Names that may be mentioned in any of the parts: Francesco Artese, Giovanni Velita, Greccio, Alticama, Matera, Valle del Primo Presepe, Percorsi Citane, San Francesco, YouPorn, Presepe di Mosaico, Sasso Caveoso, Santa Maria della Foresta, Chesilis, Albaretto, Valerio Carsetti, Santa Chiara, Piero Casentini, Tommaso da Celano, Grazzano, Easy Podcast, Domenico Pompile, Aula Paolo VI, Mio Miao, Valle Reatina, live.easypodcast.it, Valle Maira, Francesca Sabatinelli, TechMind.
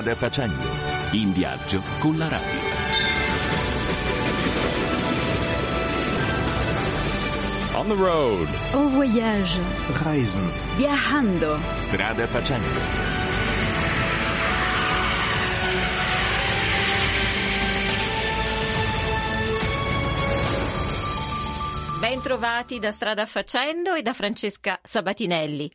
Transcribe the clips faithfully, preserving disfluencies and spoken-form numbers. strada facendo, in viaggio con la radio. On the road. En voyage. Reisen. Viajando. Strada facendo. Bentrovati da Strada Facendo e da Francesca Sabatinelli.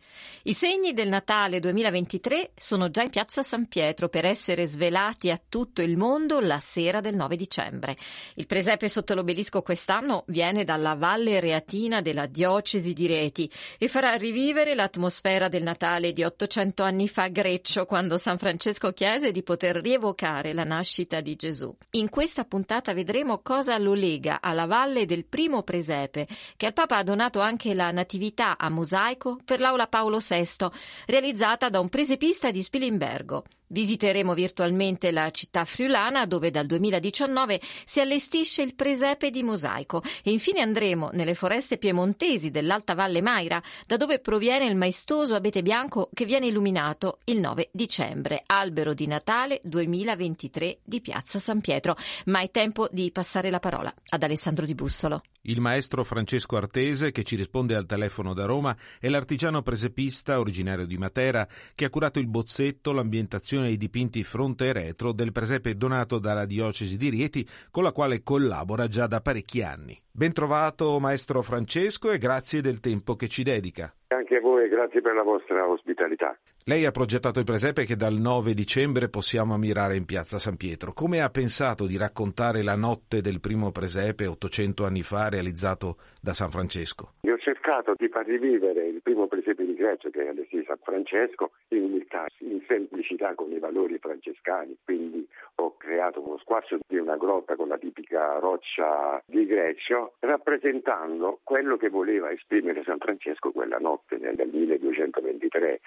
I segni del Natale duemilaventitré sono già in Piazza San Pietro per essere svelati a tutto il mondo la sera del nove dicembre. Il presepe sotto l'obelisco quest'anno viene dalla Valle Reatina della Diocesi di Rieti e farà rivivere l'atmosfera del Natale di ottocento anni fa a Greccio, quando San Francesco chiese di poter rievocare la nascita di Gesù. In questa puntata vedremo cosa lo lega alla Valle del Primo Presepe, che al Papa ha donato anche la natività a mosaico per l'Aula Paolo sesto, realizzata da un presepista di Spilimbergo. Visiteremo virtualmente la città friulana, dove dal duemiladiciannove si allestisce il presepe di mosaico, e infine andremo nelle foreste piemontesi dell'Alta Valle Maira, da dove proviene il maestoso abete bianco che viene illuminato il nove dicembre, albero di Natale duemilaventitré di Piazza San Pietro. Ma è tempo di passare la parola ad Alessandro Di Bussolo. Il maestro Francesco Artese, che ci risponde al telefono da Roma, è l'artigiano presepista originario di Matera che ha curato il bozzetto, l'ambientazione e i dipinti fronte e retro del presepe donato dalla Diocesi di Rieti, con la quale collabora già da parecchi anni. Bentrovato maestro Francesco e grazie del tempo che ci dedica. Anche a voi, grazie per la vostra ospitalità. Lei ha progettato il presepe che dal nove dicembre possiamo ammirare in Piazza San Pietro. Come ha pensato di raccontare la notte del primo presepe ottocento anni fa realizzato da San Francesco? Io ho cercato di far rivivere il primo presepe di Greccio che allestì San Francesco in umiltà, in semplicità, con i valori francescani. Quindi ho creato uno squarcio di una grotta con la tipica roccia di Greccio, rappresentando quello che voleva esprimere San Francesco quella notte. Nel milleduecentoventitré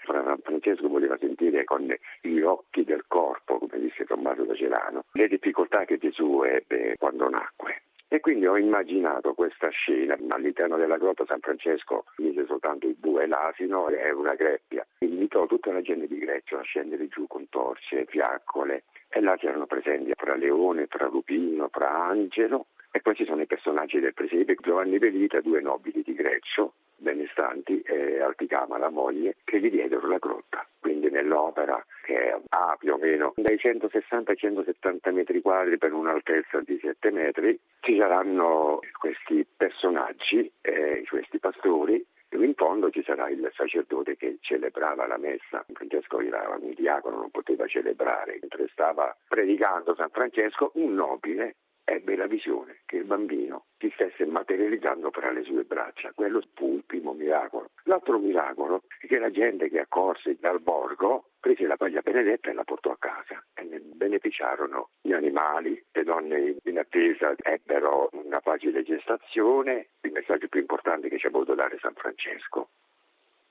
Francesco voleva sentire con gli occhi del corpo, come disse Tommaso da Celano, le difficoltà che Gesù ebbe quando nacque. E quindi ho immaginato questa scena. All'interno della grotta San Francesco mise soltanto il bue e l'asino e una greppia. Invitò tutta la gente di Greccio a scendere giù con torce, fiaccole, e là c'erano presenti fra leone, fra lupino, fra angelo. E poi ci sono i personaggi del presepe: Giovanni Velita, due nobili di Greccio benestanti, e Alticama, la moglie, che gli diedero la grotta. Quindi nell'opera, che ha più o meno dai centosessanta ai centosettanta metri quadri per un'altezza di sette metri, ci saranno questi personaggi, eh, questi pastori. In fondo ci sarà il sacerdote che celebrava la messa. Francesco era un diacono, non poteva celebrare. Mentre stava predicando San Francesco, un nobile ebbe la visione che il bambino si stesse materializzando fra le sue braccia. Quello fu il primo miracolo. L'altro miracolo è che la gente che accorse dal borgo prese la paglia benedetta e la portò a casa, e ne beneficiarono gli animali. Le donne in attesa ebbero una facile gestazione. Il messaggio più importante che ci ha voluto dare San Francesco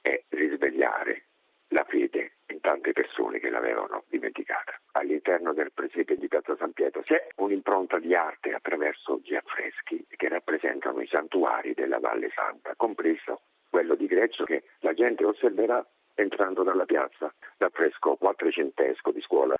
è risvegliare la fede in tante persone che l'avevano dimenticata. All'interno del presepe di Piazza San Pietro c'è un'impronta di arte attraverso gli affreschi che rappresentano i santuari della Valle Santa, compreso quello di Greccio che la gente osserverà entrando dalla piazza, l'affresco quattrocentesco di Scuola Mosaicisti.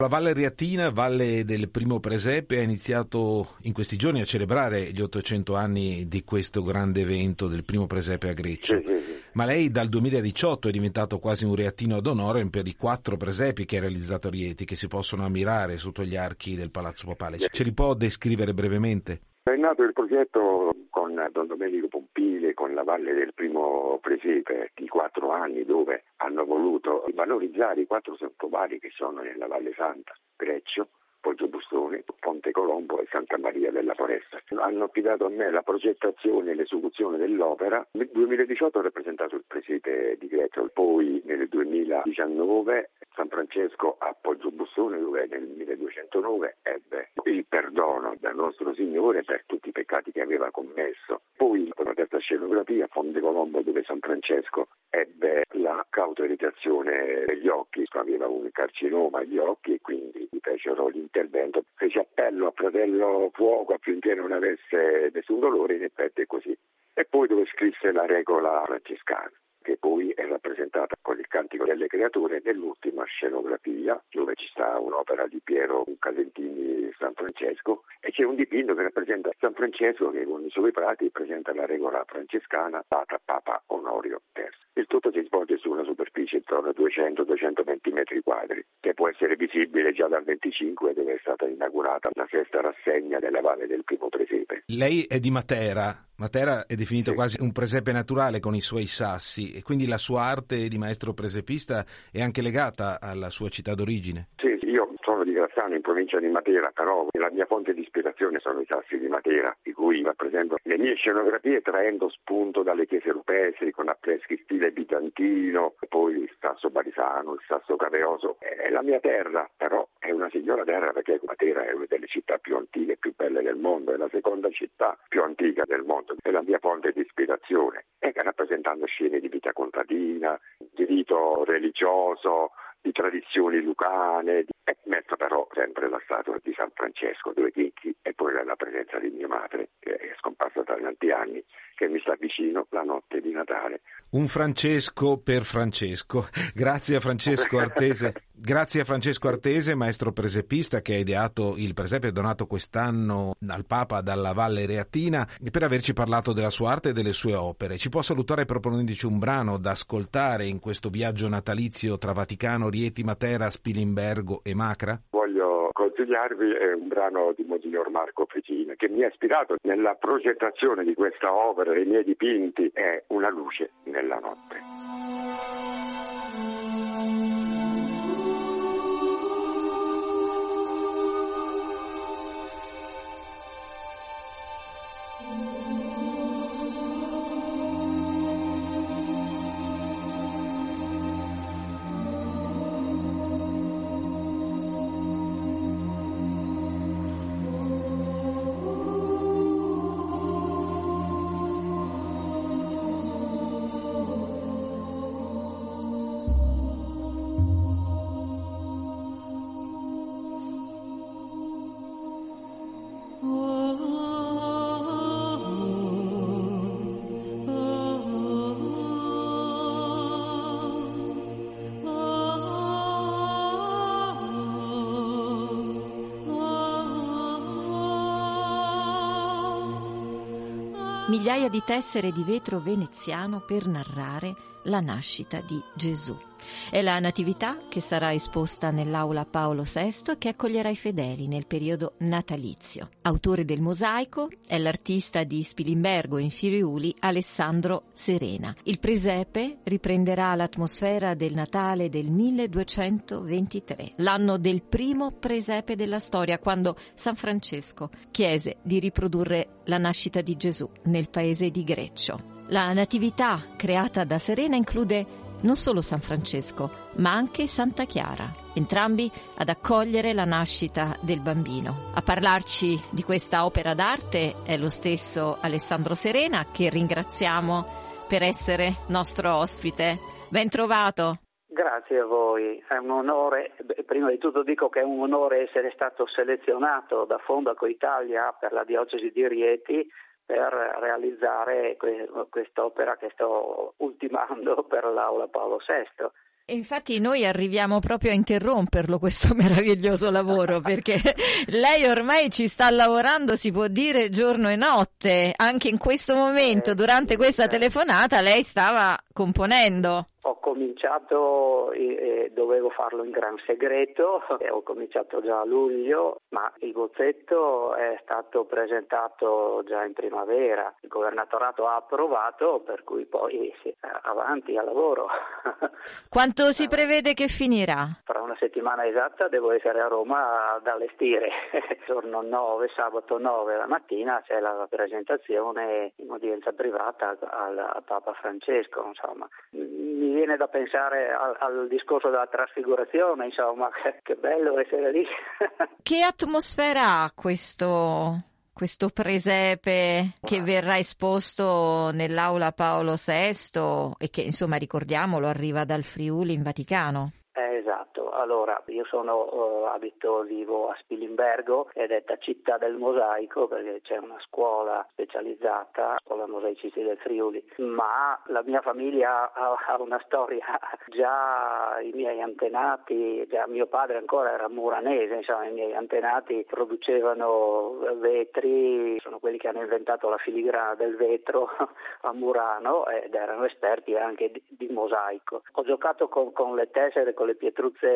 La Valle Reatina, Valle del Primo Presepe, ha iniziato in questi giorni a celebrare gli ottocento anni di questo grande evento del primo presepe a Greccio. Sì, sì, sì. Ma lei dal duemiladiciotto è diventato quasi un reatino ad onore per i quattro presepi che ha realizzato Rieti, che si possono ammirare sotto gli archi del Palazzo Papale. Ce li può descrivere brevemente? È nato il progetto con Don Domenico Pompile, con la Valle del Primo Presepe, di quattro anni, dove hanno voluto valorizzare i quattro santuari che sono nella Valle Santa: Greccio, Poggio Bustone, Ponte Colombo e Santa Maria della Foresta. Hanno affidato a me la progettazione e l'esecuzione dell'opera. Nel duemiladiciotto ho rappresentato il presepe di Greccio, poi nel duemiladiciannove San Francesco a Poggio Bustone, dove nel milleduecentonove ebbe il perdono dal nostro Signore per tutti i peccati che aveva commesso. Poi con la terza scenografia a Fonte Colombo, dove San Francesco ebbe la cauterizzazione degli occhi, aveva un carcinoma agli occhi e quindi gli fecero l'intervento, fece appello a fratello fuoco affinché non avesse nessun dolore, in effetti è così. E poi dove scrisse la regola francescana, che poi è rappresentata con il cantico delle creature nell'ultima scenografia, dove ci sta un'opera di Piero Casentini, San Francesco, e c'è un dipinto che rappresenta San Francesco che con i suoi prati presenta la regola francescana data a Papa Onorio terzo. Il tutto si svolge su una superficie intorno a duecento duecentoventi metri quadri, che può essere visibile già dal venticinque, dove è stata inaugurata la sesta rassegna della Valle del Primo Presepe. Lei è di Matera. Matera è definito sì. quasi un presepe naturale con i suoi sassi, e quindi la sua arte di maestro presepista è anche legata alla sua città d'origine. Sì. Io sono di Grazzano, in provincia di Matera, però la mia fonte di ispirazione sono i sassi di Matera, di cui rappresento le mie scenografie traendo spunto dalle chiese rupestri con affreschi stile bizantino, poi il sasso barisano, il sasso caveoso. È la mia terra, però è una signora terra, perché Matera è una delle città più antiche e più belle del mondo, è la seconda città più antica del mondo, è la mia fonte di ispirazione, e rappresentando scene di vita contadina, di rito religioso, di tradizioni lucane, e metto però sempre la statua di San Francesco, due chicchi, e poi la presenza di mia madre, che è scomparsa da tanti anni, che mi sta vicino la notte di Natale. Un Francesco per Francesco. Grazie a Francesco Artese, grazie a Francesco Artese, maestro presepista che ha ideato il presepe donato quest'anno al Papa dalla Valle Reatina, per averci parlato della sua arte e delle sue opere. Ci può salutare proponendoci un brano da ascoltare in questo viaggio natalizio tra Vaticano, Rieti, Matera, Spilimbergo e Macra? Voglio consigliarvi un brano di Monsignor Marco Ficina che mi ha ispirato nella progettazione di questa opera, dei miei dipinti, è Una luce nella notte. Migliaia di tessere di vetro veneziano per narrare la nascita di Gesù. È la Natività che sarà esposta nell'Aula Paolo sesto e che accoglierà i fedeli nel periodo natalizio. Autore del mosaico è l'artista di Spilimbergo in Friuli Alessandro Serena. Il presepe riprenderà l'atmosfera del Natale del milleduecentoventitré, l'anno del primo presepe della storia, quando San Francesco chiese di riprodurre la nascita di Gesù nel paese di Greccio. La natività creata da Serena include non solo San Francesco, ma anche Santa Chiara, entrambi ad accogliere la nascita del bambino. A parlarci di questa opera d'arte è lo stesso Alessandro Serena, che ringraziamo per essere nostro ospite. Ben trovato! Grazie a voi, è un onore, prima di tutto dico che è un onore essere stato selezionato da Fondaco Italia per la Diocesi di Rieti per realizzare quest'opera che sto ultimando per l'Aula Paolo sesto. E infatti noi arriviamo proprio a interromperlo questo meraviglioso lavoro, perché lei ormai ci sta lavorando, si può dire, giorno e notte. Anche in questo momento, eh, durante sì, questa eh. telefonata, lei stava componendo. Ho cominciato, eh, dovevo farlo in gran segreto, eh, ho cominciato già a luglio, ma il bozzetto è stato presentato già in primavera, il governatorato ha approvato, per cui poi si va avanti al lavoro. Quanto si prevede che finirà? Fra una settimana esatta devo essere a Roma ad allestire, giorno nove, sabato nove la mattina c'è la presentazione in udienza privata al, al Papa Francesco, insomma. Mi viene da pensare al, al discorso della trasfigurazione, insomma, che, che bello essere lì. Che atmosfera ha questo, questo presepe che verrà esposto nell'Aula Paolo sesto e che, insomma, ricordiamolo, arriva dal Friuli in Vaticano? Eh, esatto, Allora, io sono, eh, abito, vivo a Spilimbergo, che è detta città del mosaico perché c'è una scuola specializzata, Scuola Mosaicisti del Friuli, ma la mia famiglia ha, ha una storia, già i miei antenati, già mio padre ancora era muranese, insomma i miei antenati producevano vetri, sono quelli che hanno inventato la filigrana del vetro a Murano ed erano esperti anche di, di mosaico. Ho giocato con, con le tessere, con le pietruzze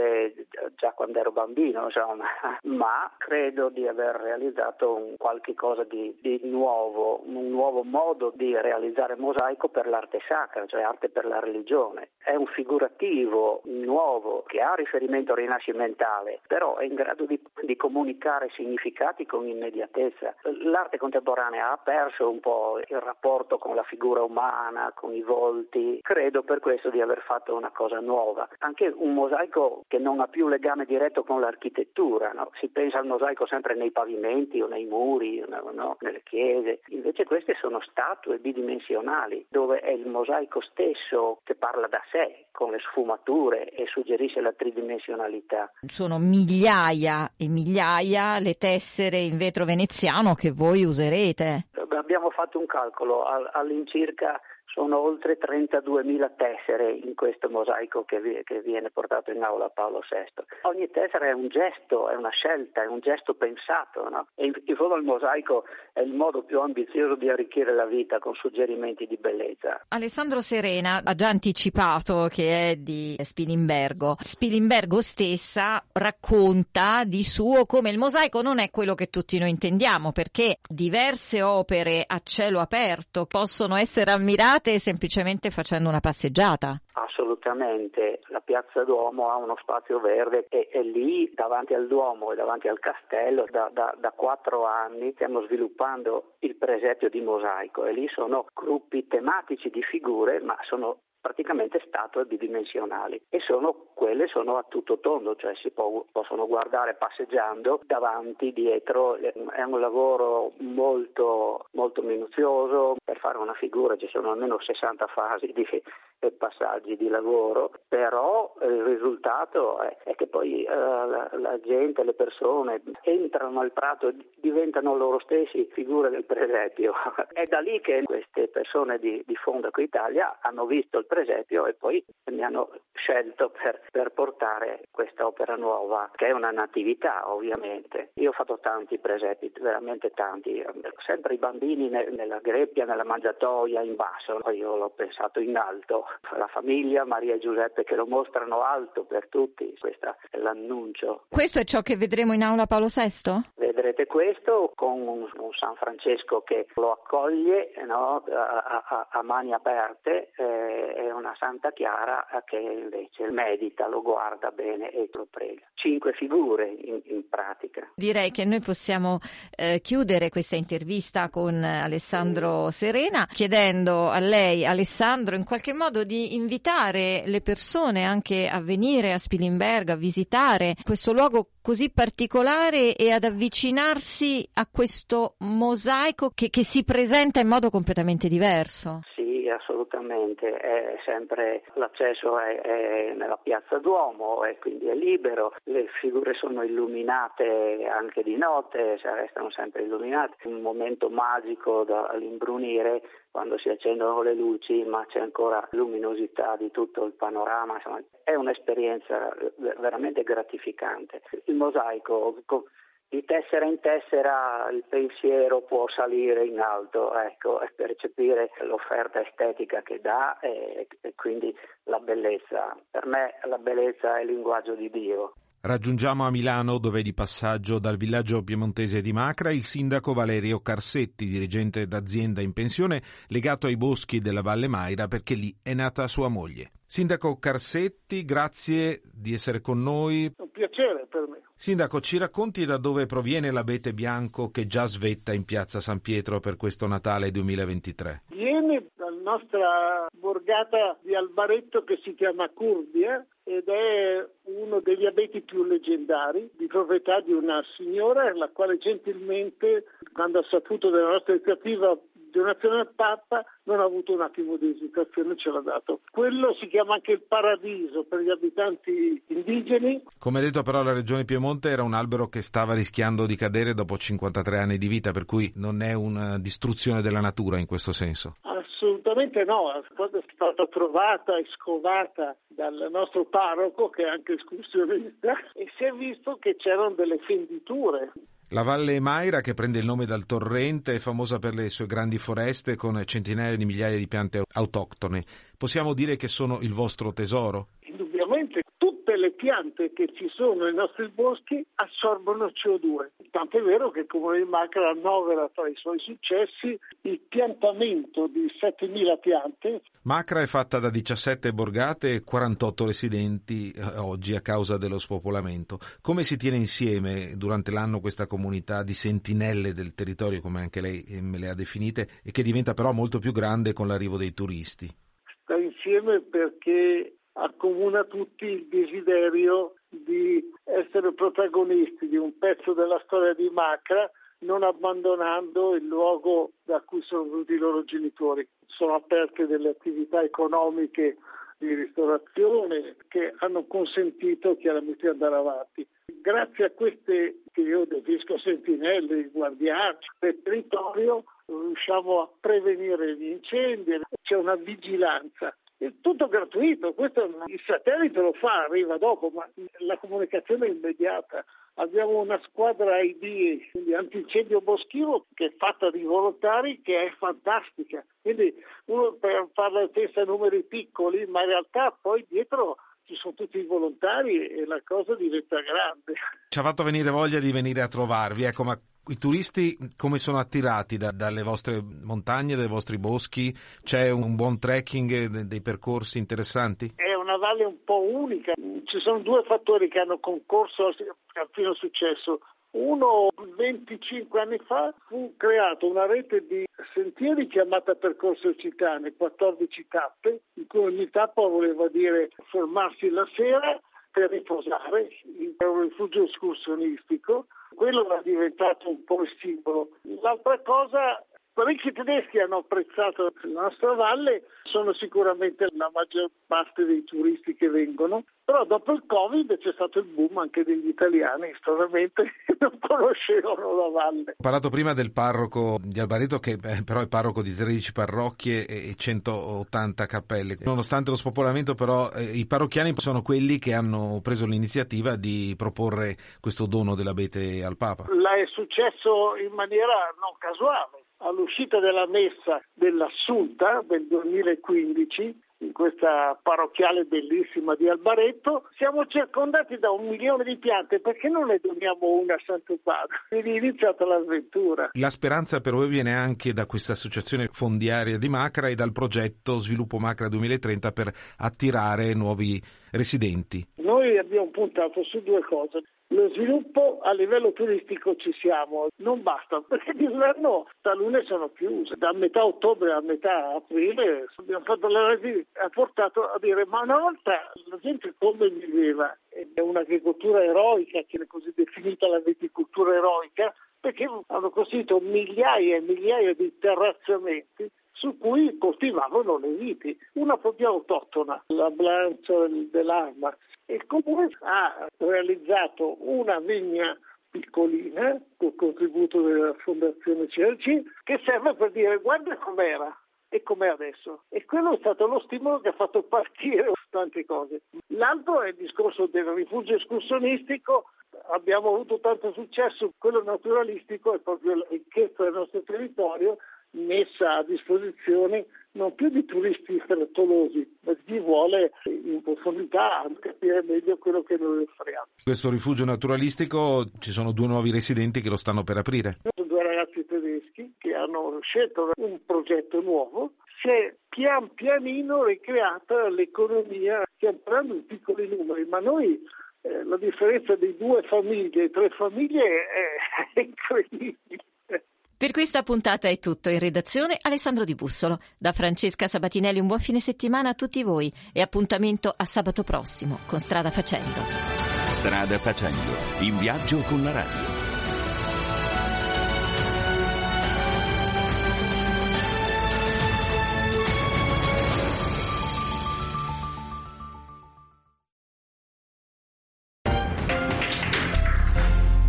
già quando ero bambino, insomma, ma credo di aver realizzato un qualche cosa di, di nuovo, un nuovo modo di realizzare mosaico per l'arte sacra, cioè arte per la religione. È un figurativo nuovo che ha riferimento rinascimentale, però è in grado di, di comunicare significati con immediatezza. L'arte contemporanea ha perso un po' il rapporto con la figura umana, con i volti, credo per questo di aver fatto una cosa nuova, anche un mosaico che non ha più legame diretto con l'architettura, no? Si pensa al mosaico sempre nei pavimenti o nei muri, no? No? Nelle chiese, invece queste sono statue bidimensionali dove è il mosaico stesso che parla da sé con le sfumature e suggerisce la tridimensionalità. Sono migliaia e migliaia le tessere in vetro veneziano che voi userete. Abbiamo fatto un calcolo all'incirca. Sono oltre trentaduemila tessere in questo mosaico che, vi, che viene portato in Aula Paolo sesto. Ogni tessera è un gesto, è una scelta, è un gesto pensato, no? E in, in fondo il mosaico è il modo più ambizioso di arricchire la vita con suggerimenti di bellezza. Alessandro Serena ha già anticipato che è di Spilimbergo. Spilimbergo stessa racconta di suo come il mosaico non è quello che tutti noi intendiamo, perché diverse opere a cielo aperto possono essere ammirate semplicemente facendo una passeggiata. Assolutamente, la piazza Duomo ha uno spazio verde e, e lì davanti al Duomo e davanti al castello da, da, da quattro anni stiamo sviluppando il presepio di mosaico e lì sono gruppi tematici di figure, ma sono praticamente statue bidimensionali e sono quelle sono a tutto tondo, cioè si può, possono guardare passeggiando davanti, dietro. È un lavoro molto molto minuzioso. Per fare una figura ci sono almeno sessanta fasi di passaggi di lavoro, però il risultato è, è che poi eh, la, la gente, le persone entrano al prato e diventano loro stessi figure del presepio. È da lì che queste persone di, di Fondaco Italia hanno visto il presepio e poi mi hanno scelto per, per portare questa opera nuova, che è una natività ovviamente. Io ho fatto tanti presepi, veramente tanti, sempre i bambini ne, nella greppia, nella mangiatoia, in basso, io l'ho pensato in alto, la famiglia, Maria e Giuseppe che lo mostrano alto per tutti, questo è l'annuncio. Questo è ciò che vedremo in Aula Paolo sesto? Vedrete questo con un, un San Francesco che lo accoglie, no, a, a, a mani aperte, eh, e una Santa Chiara che invece medita, lo guarda bene e lo prega. Cinque figure in, in pratica. Direi che noi possiamo eh, chiudere questa intervista con Alessandro Serena chiedendo a lei, Alessandro, in qualche modo di invitare le persone anche a venire a Spilimbergo, a visitare questo luogo così particolare e ad avvicinarsi a questo mosaico che, che si presenta in modo completamente diverso. Assolutamente, è sempre l'accesso è, è nella piazza Duomo e quindi è libero, le figure sono illuminate anche di notte, cioè restano sempre illuminate, è un momento magico dall'imbrunire quando si accendono le luci, ma c'è ancora luminosità di tutto il panorama, insomma, è un'esperienza veramente gratificante. Il mosaico, di tessera in tessera il pensiero può salire in alto, ecco, e percepire l'offerta estetica che dà e, e quindi la bellezza. Per me la bellezza è il linguaggio di Dio. Raggiungiamo a Milano, dove è di passaggio dal villaggio piemontese di Macra, il sindaco Valerio Carsetti, dirigente d'azienda in pensione legato ai boschi della Valle Maira perché lì è nata sua moglie. Sindaco Carsetti, grazie di essere con noi. Un piacere per me. Sindaco, ci racconti da dove proviene l'abete bianco che già svetta in piazza San Pietro per questo Natale duemilaventitré? Viene dalla nostra borgata di Albaretto che si chiama Curbia ed è uno degli abeti più leggendari, di proprietà di una signora la quale gentilmente, quando ha saputo della nostra iniziativa donazione al Papa, non ha avuto un attimo di esitazione, ce l'ha dato. Quello si chiama anche il paradiso per gli abitanti indigeni. Come detto, però, la Regione Piemonte era un albero che stava rischiando di cadere dopo cinquantatré anni di vita, per cui non è una distruzione della natura in questo senso. Assolutamente no, quando è stata trovata e scovata dal nostro parroco, che è anche escursionista, e si è visto che c'erano delle fenditure. La Valle Maira, che prende il nome dal torrente, è famosa per le sue grandi foreste con centinaia di migliaia di piante autoctone. Possiamo dire che sono il vostro tesoro? Indubbiamente, tutte le piante che ci sono nei nostri boschi assorbono C O due. Tant'è vero che il Comune di Macra annovera tra i suoi successi il piantamento di settemila piante. Macra è fatta da diciassette borgate e quarantotto residenti oggi a causa dello spopolamento. Come si tiene insieme durante l'anno questa comunità di sentinelle del territorio, come anche lei me le ha definite, e che diventa però molto più grande con l'arrivo dei turisti? Sta insieme perché accomuna tutti il desiderio di essere protagonisti di un pezzo della storia di Macra, non abbandonando il luogo da cui sono venuti i loro genitori. Sono aperte delle attività economiche di ristorazione che hanno consentito chiaramente di andare avanti. Grazie a queste, che io definisco sentinelle, guardiani del territorio, riusciamo a prevenire gli incendi, c'è una vigilanza. È tutto gratuito, questo il satellite lo fa, arriva dopo, ma la comunicazione è immediata. Abbiamo una squadra I D, quindi antincendio boschivo, che è fatta di volontari, che è fantastica. Quindi uno parla senza numeri piccoli, ma in realtà poi dietro ci sono tutti i volontari e la cosa diventa grande. Ci ha fatto venire voglia di venire a trovarvi, ecco, ma i turisti come sono attirati da, dalle vostre montagne, dai vostri boschi? C'è un buon trekking, dei percorsi interessanti? È una valle un po' unica. Ci sono due fattori che hanno concorso al pieno successo. Uno, venticinque anni fa, fu creata una rete di sentieri chiamata Percorsi Citane, quattordici tappe, in cui ogni tappa voleva dire fermarsi la sera per riposare, in un rifugio escursionistico. Quello era diventato un po' il simbolo. L'altra cosa, parecchi tedeschi hanno apprezzato la nostra valle, sono sicuramente la maggior parte dei turisti che vengono, però dopo il Covid c'è stato il boom anche degli italiani, stranamente, che non conoscevano la valle. Ho parlato prima del parroco di Albaretto, che però è parroco di tredici parrocchie e centottanta cappelle. Nonostante lo spopolamento, però, i parrocchiani sono quelli che hanno preso l'iniziativa di proporre questo dono dell'abete al Papa. La è successo in maniera non casuale. All'uscita della messa dell'Assunta del duemilaquindici, in questa parrocchiale bellissima di Albaretto, siamo circondati da un milione di piante, perché non ne doniamo una a Santo Padre? Quindi è iniziata l'avventura. La speranza per voi viene anche da questa associazione fondiaria di Macra e dal progetto Sviluppo Macra duemilatrenta per attirare nuovi residenti. Noi abbiamo puntato su due cose. Lo sviluppo a livello turistico ci siamo, non basta, perché d'inverno talune sono chiuse, da metà ottobre a metà aprile abbiamo fatto la ha portato a dire ma una volta la gente come viveva, è un'agricoltura eroica, che è così definita la viticoltura eroica, perché hanno costruito migliaia e migliaia di terrazzamenti su cui coltivavano le viti, una propria autoctona, la Blancia dell'Arma. Il Comune ha realizzato una vigna piccolina col contributo della Fondazione Cerci, che serve per dire guarda com'era e com'è adesso. E quello è stato lo stimolo che ha fatto partire tante cose. L'altro è il discorso del rifugio escursionistico. Abbiamo avuto tanto successo, quello naturalistico è proprio la ricchezza del nostro territorio messa a disposizione non più di turisti frettolosi, ma di chi vuole in profondità capire meglio quello che noi offriamo. Questo rifugio naturalistico, ci sono due nuovi residenti che lo stanno per aprire. Sono due ragazzi tedeschi che hanno scelto un progetto nuovo. Si è pian pianino ricreata l'economia, stiamo parlando di piccoli numeri, ma noi eh, la differenza di due famiglie, tre famiglie è, è incredibile. Per questa puntata è tutto. In redazione Alessandro Di Bussolo. Da Francesca Sabatinelli un buon fine settimana a tutti voi e appuntamento a sabato prossimo con Strada Facendo. Strada Facendo, in viaggio con la radio.